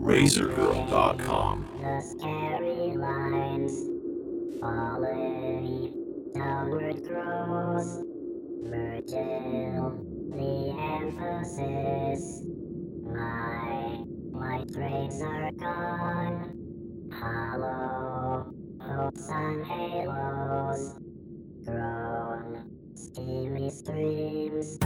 RazorGirl.com. The scary lines falling, downward throws, merging the emphasis. My white rays are gone, hollow hopes on halos, grown steamy streams.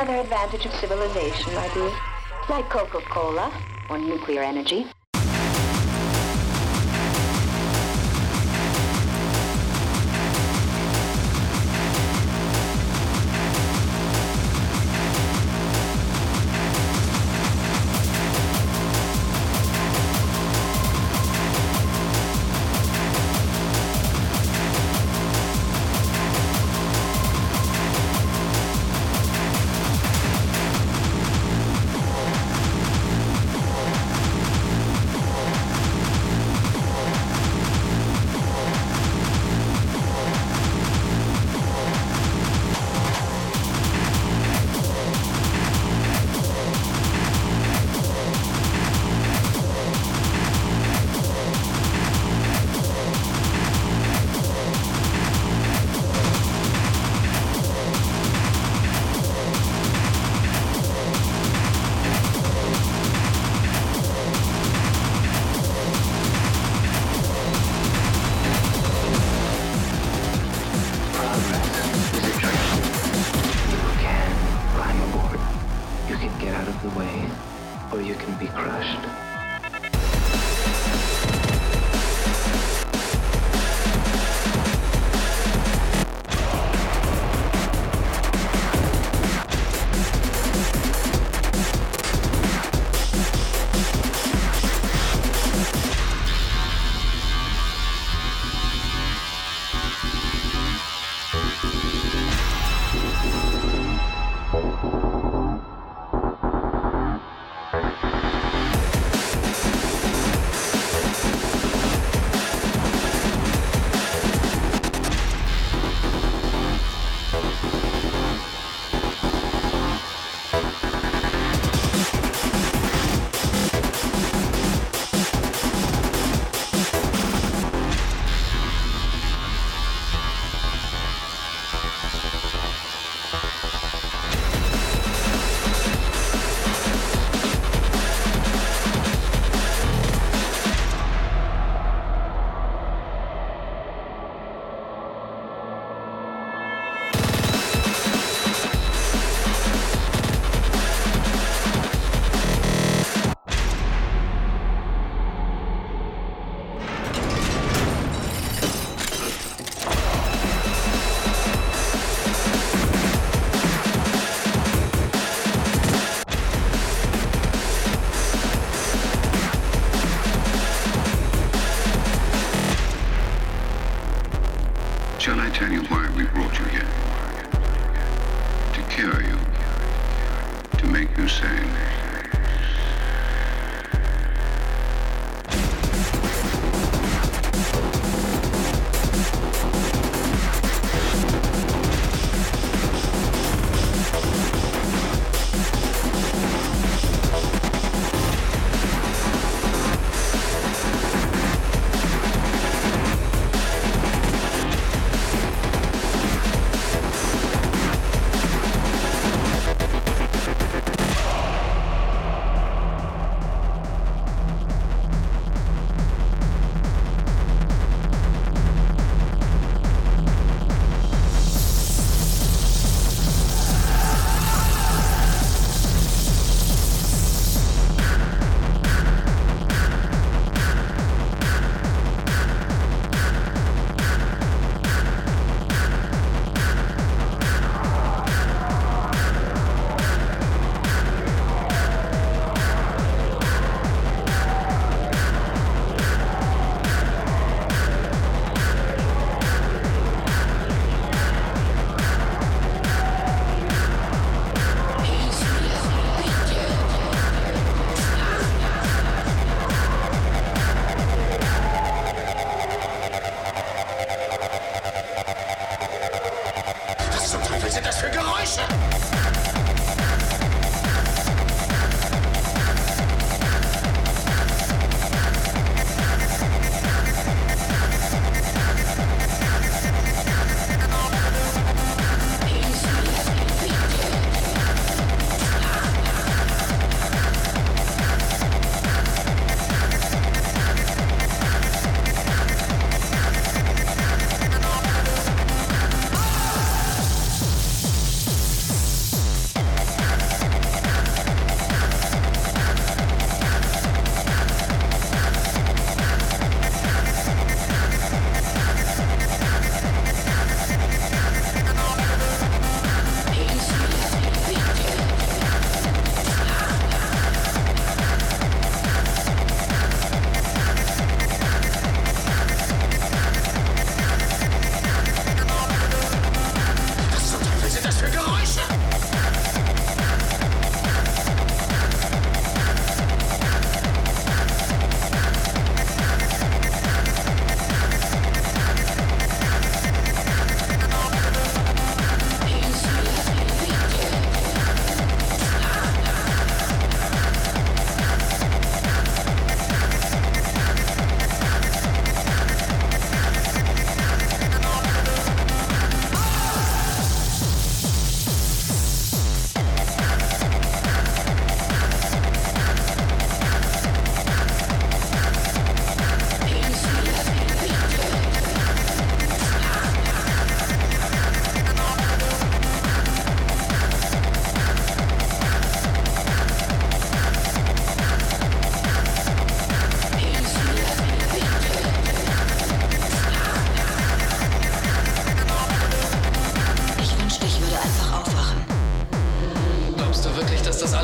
another advantage of civilization, I believe. Like Coca-Cola or nuclear energy.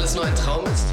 alles nur ein Traum ist?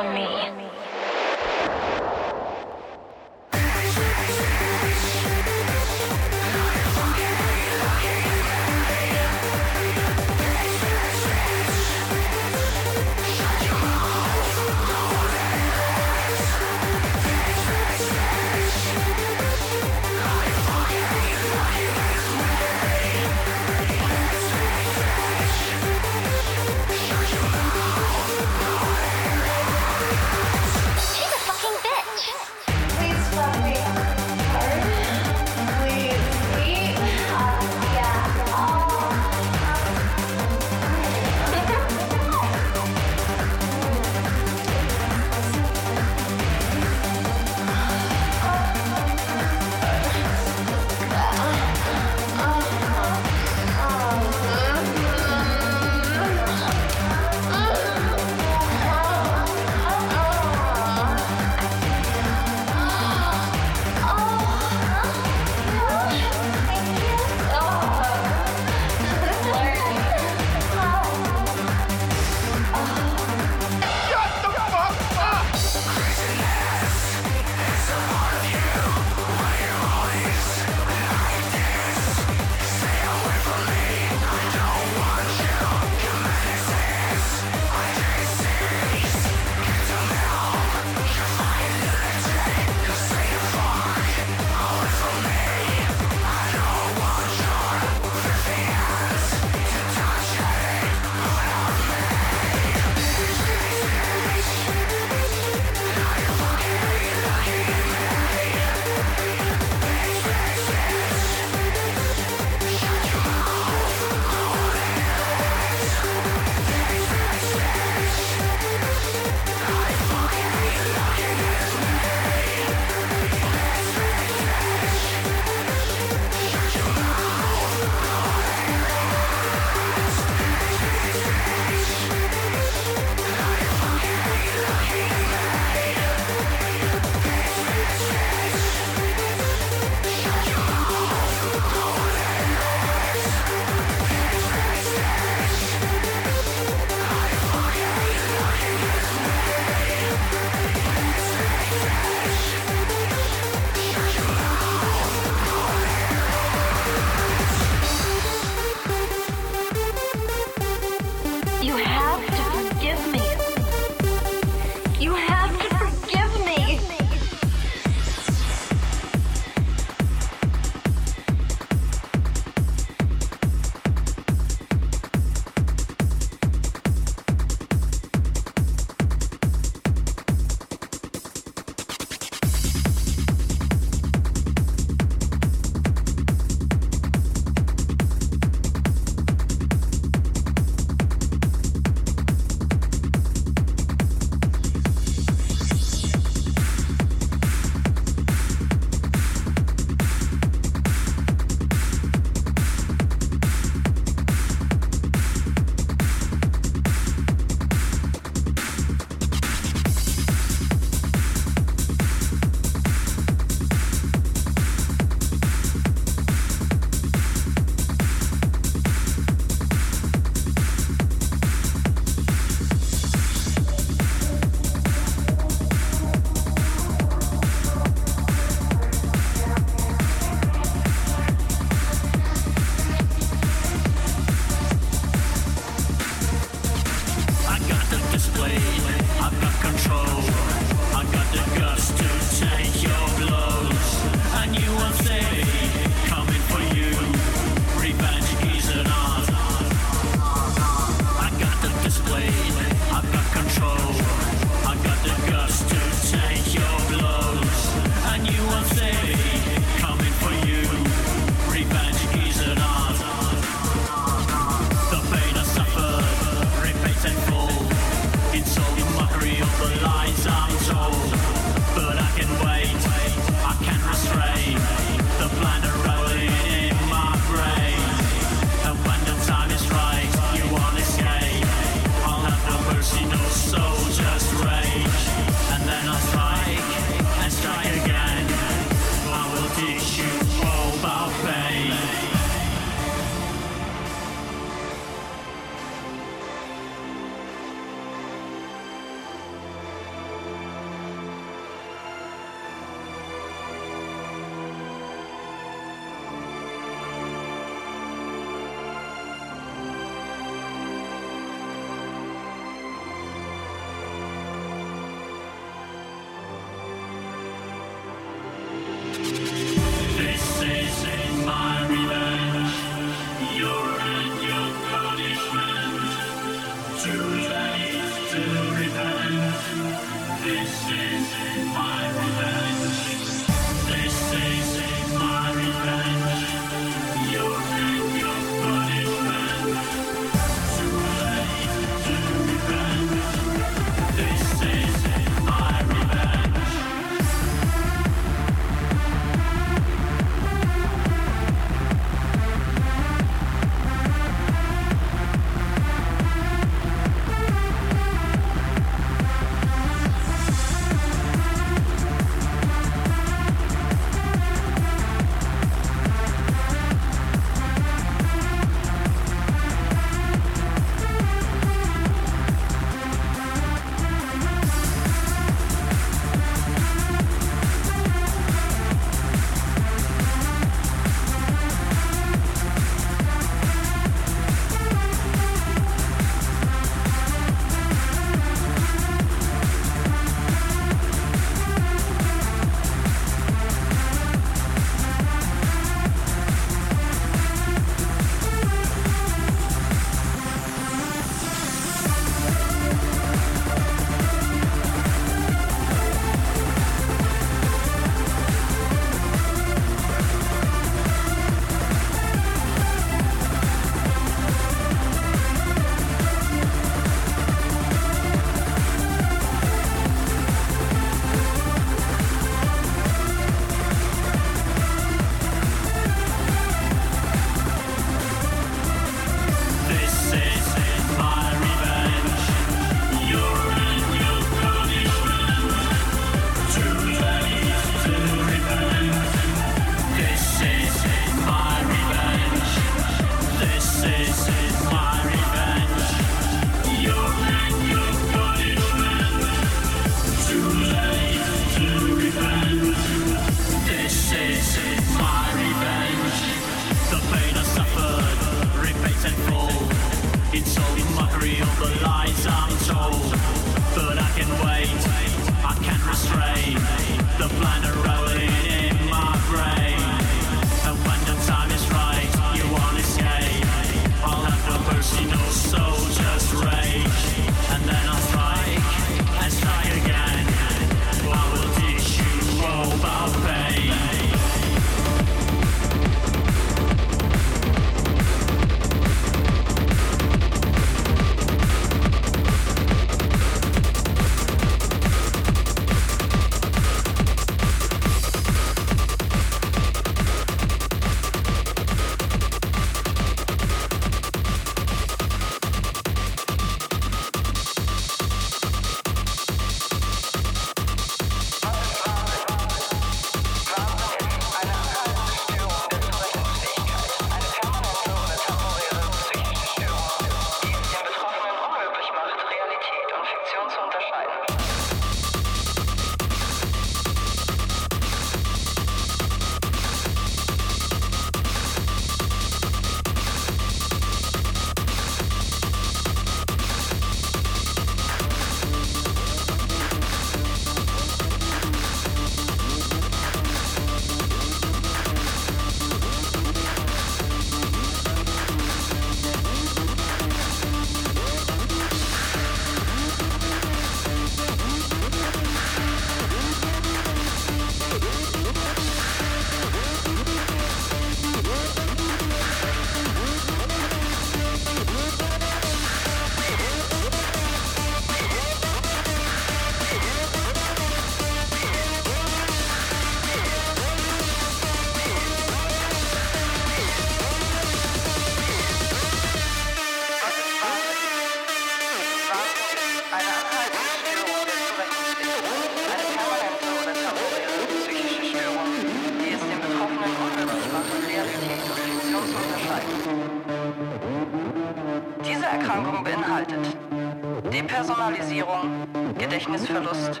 Personalisierung, Gedächtnisverlust,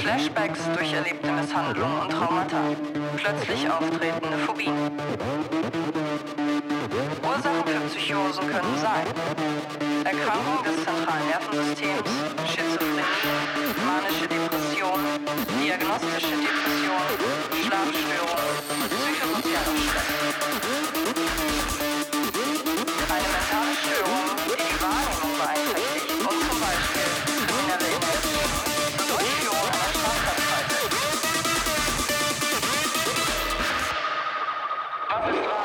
Flashbacks durch erlebte Misshandlungen und Traumata, plötzlich auftretende Phobien. Ursachen für Psychosen können sein: Erkrankung des zentralen Nervensystems, Schizophrenie, manische Depression, diagnostische Depression, Schlafstörung, psychosozialer Stress. Eine mentale Störung, die die Wahrnehmung beeinträchtigt und zum Beispiel kriminelle Energie zur Durchführung einer Straftat verleitet. Was ist wahr?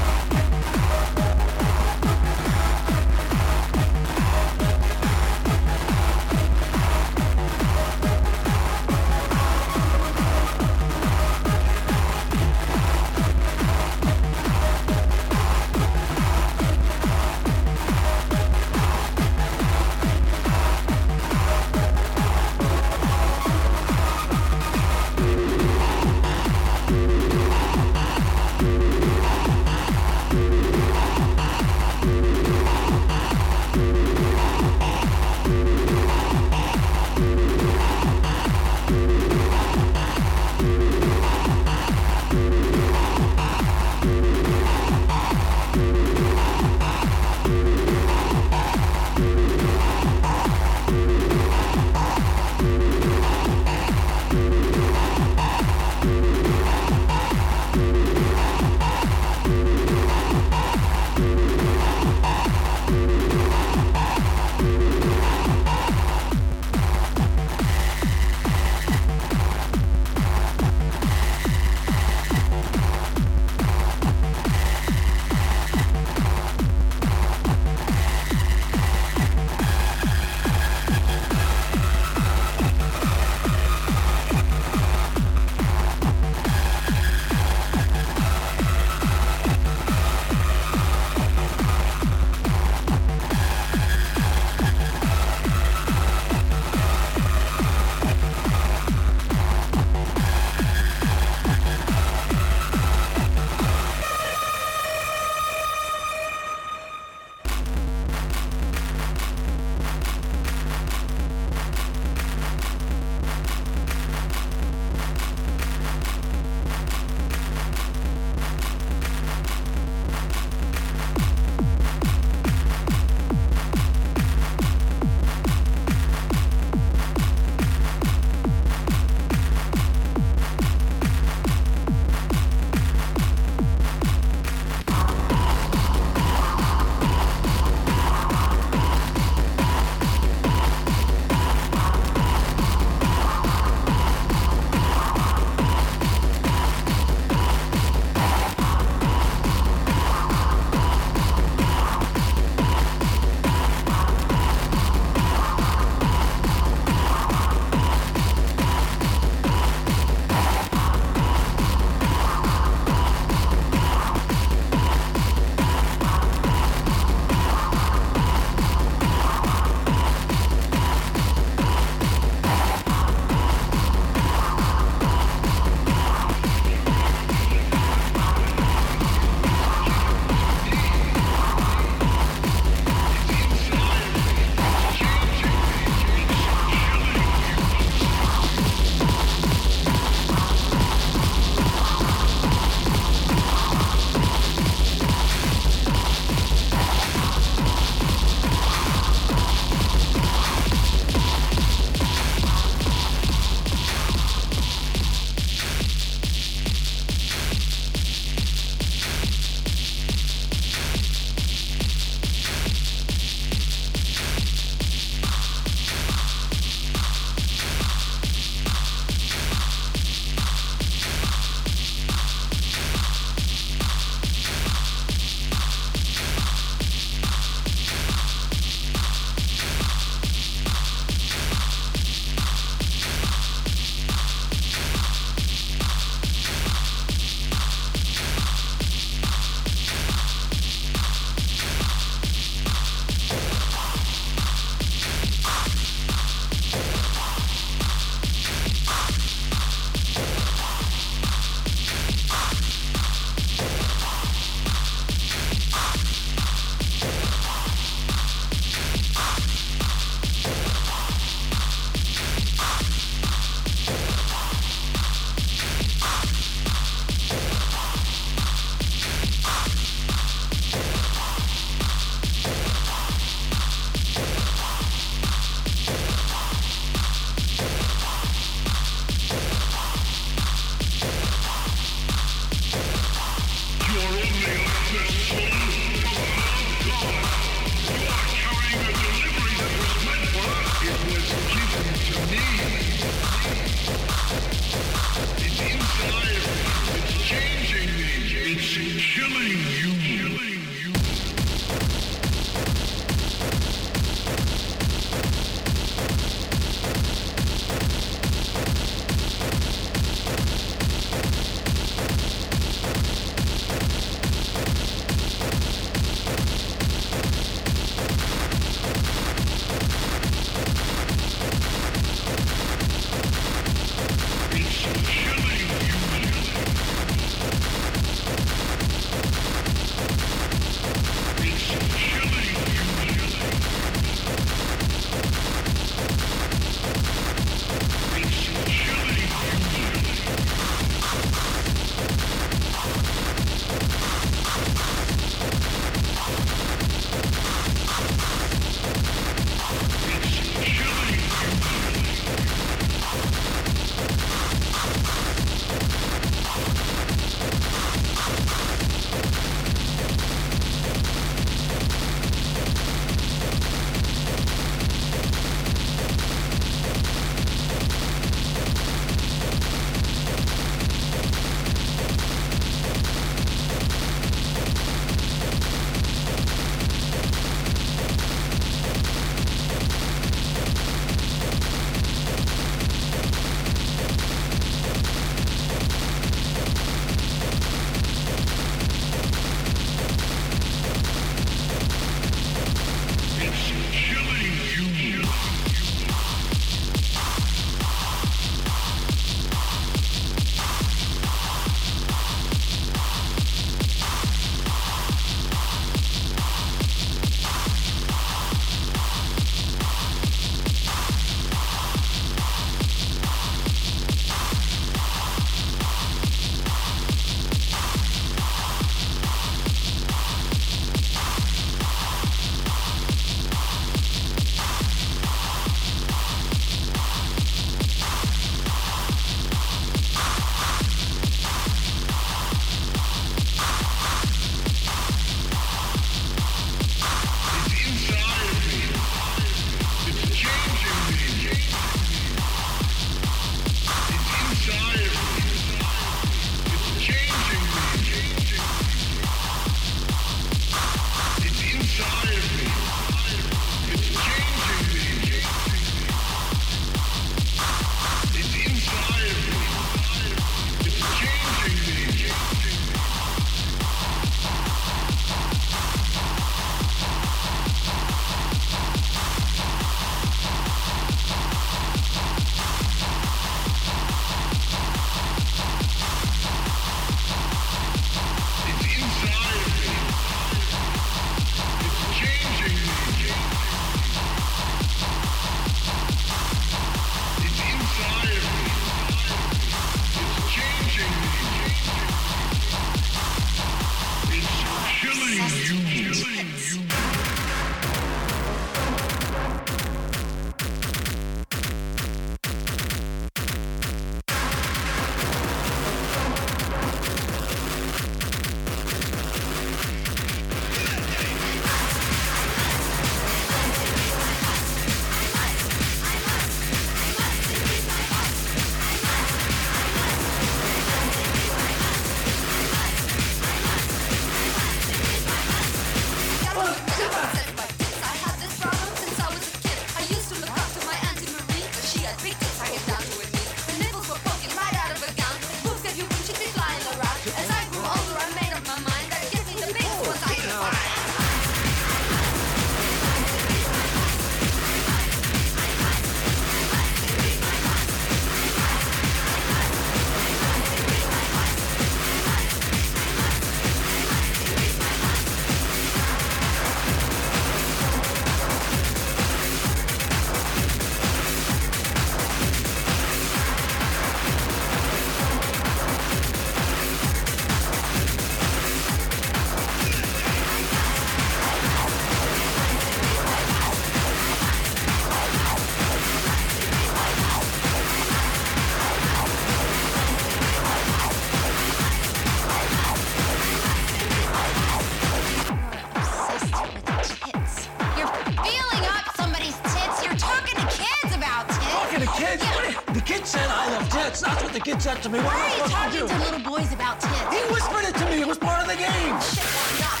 said I love tits. That's what the kid said to me. Why are you talking to little boys about tits? He whispered it to me. It was part of the game. Shit, why not?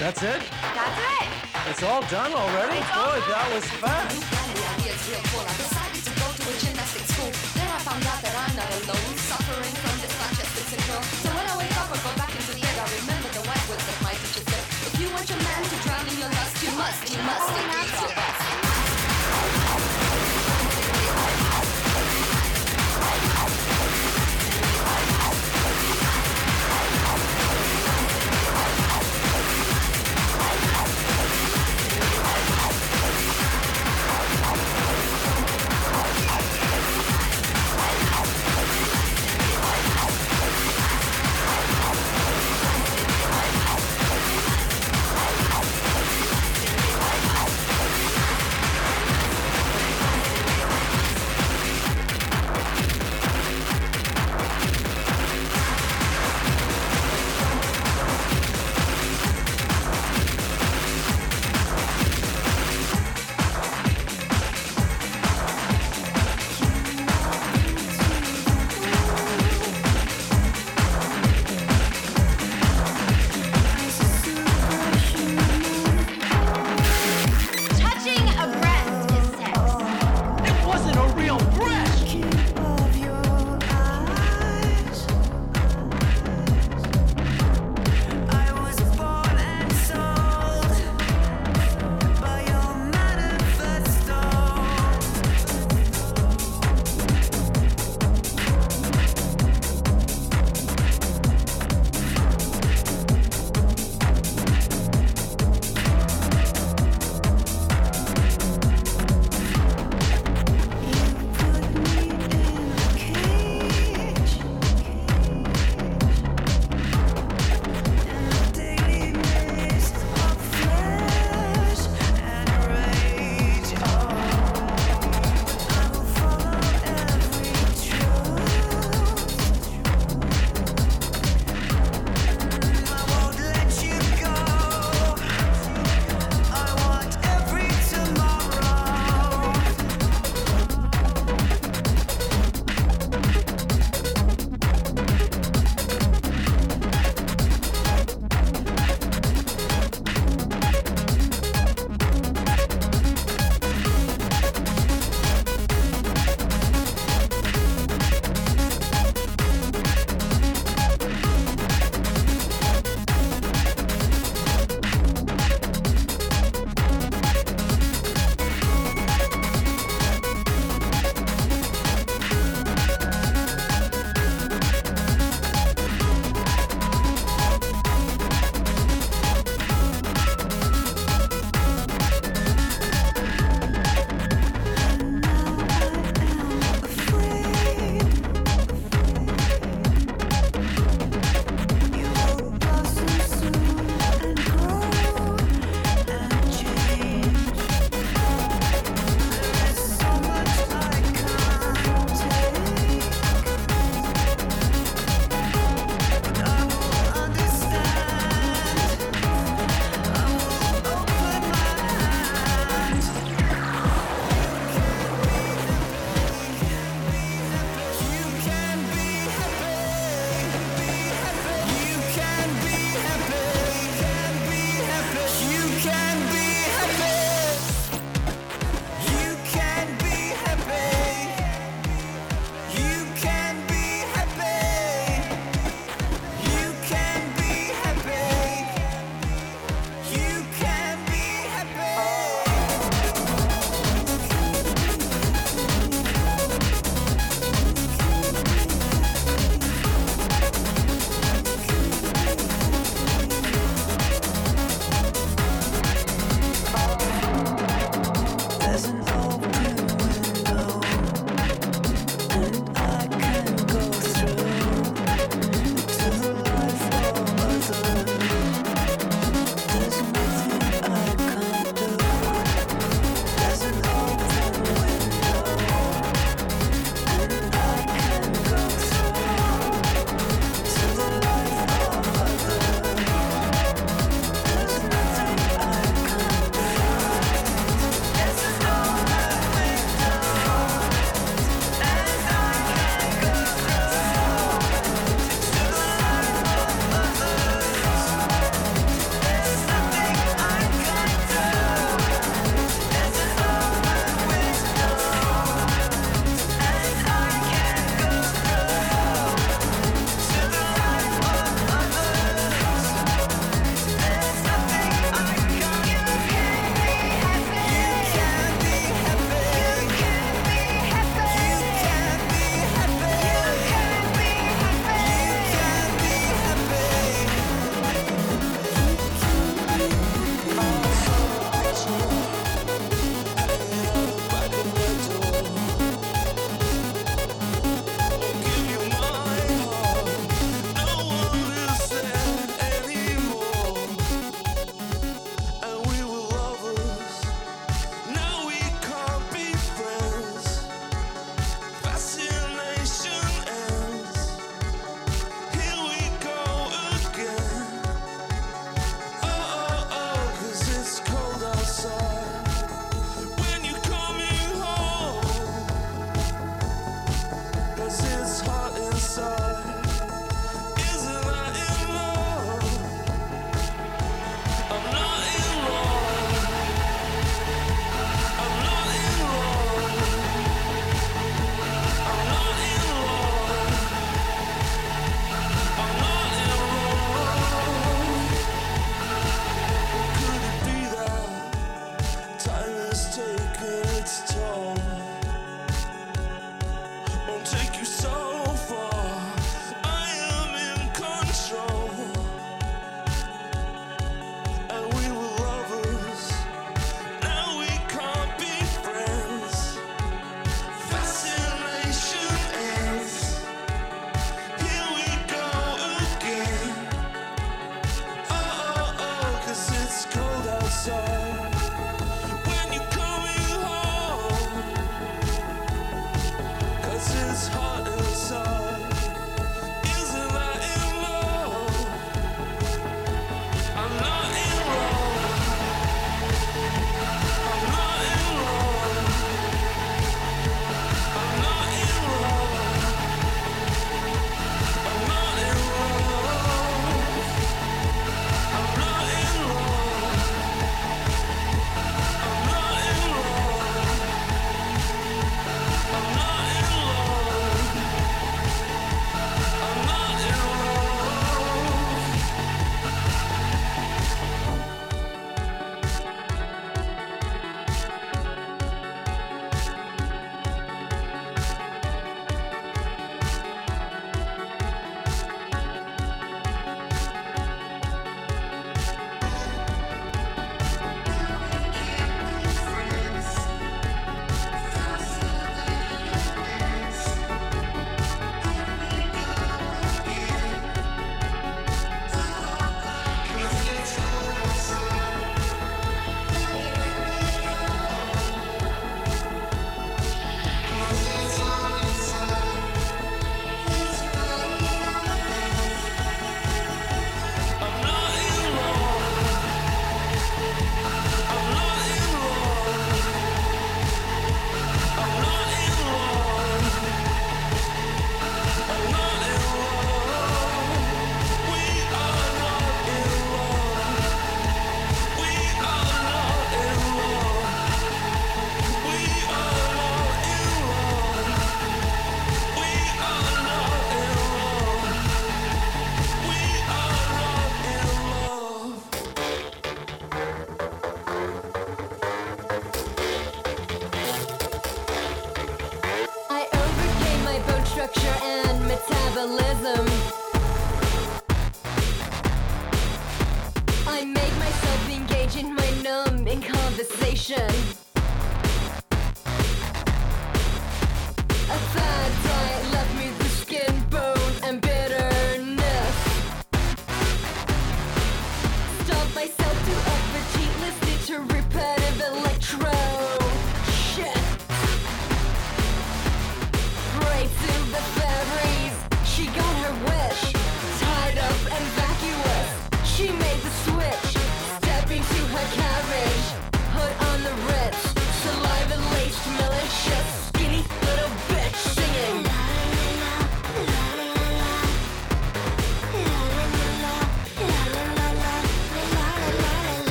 That's it? That's it. It's all done already? Boy, that was fast. Then I found out that I'm not alone, suffering from this Manchester syndrome. So when I wake up and go back into bed, I remember the wise words that my teacher said. If you want your man to drown in your lust, you must take it to your best.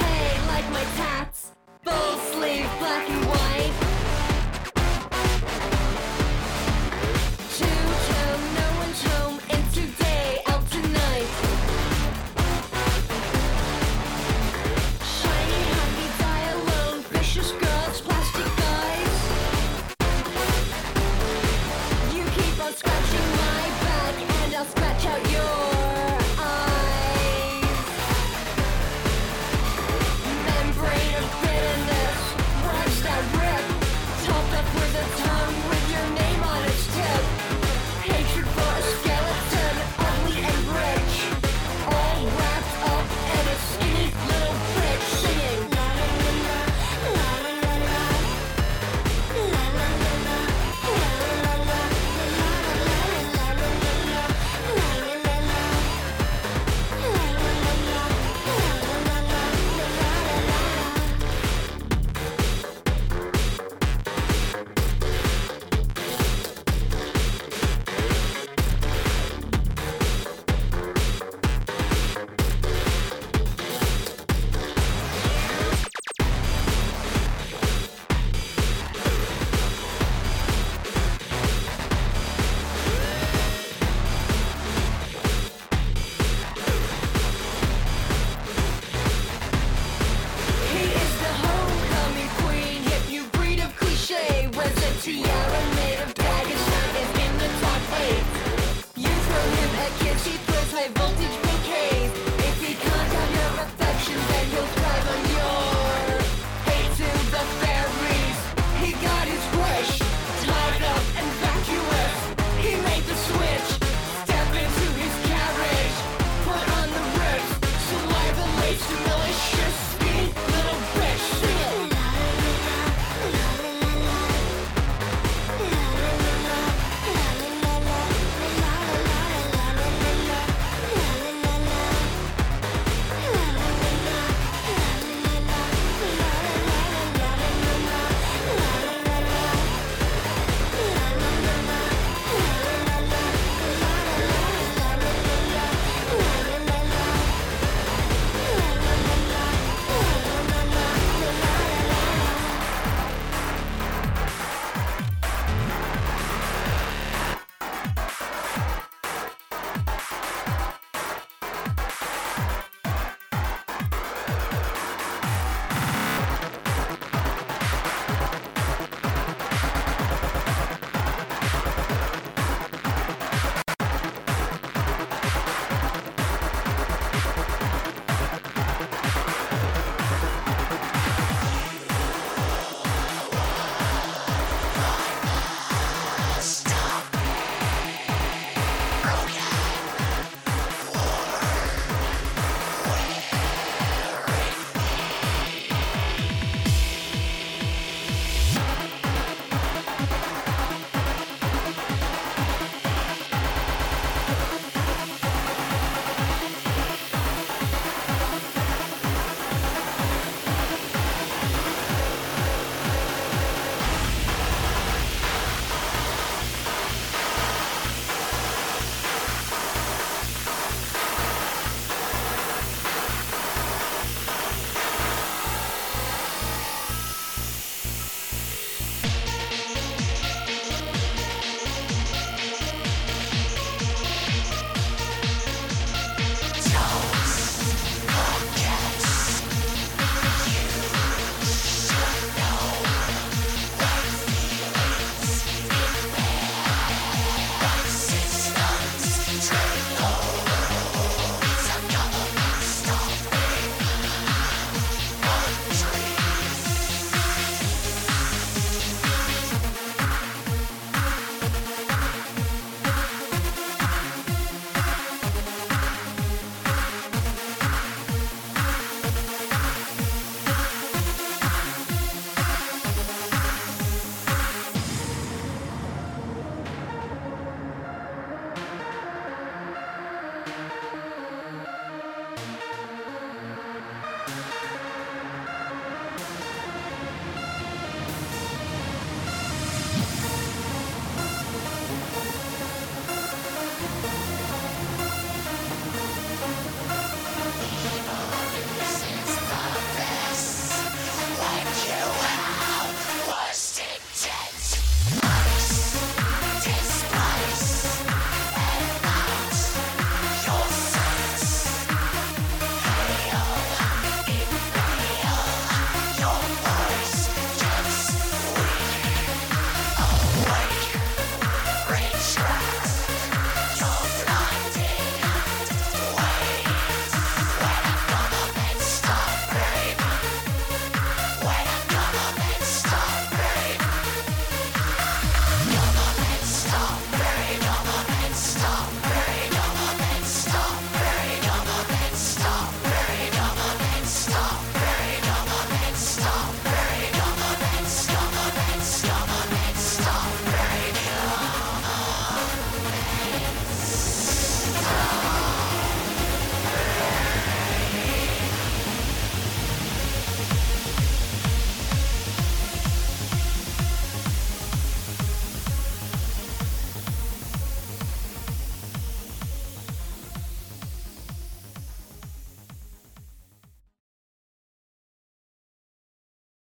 Hey, like my tats,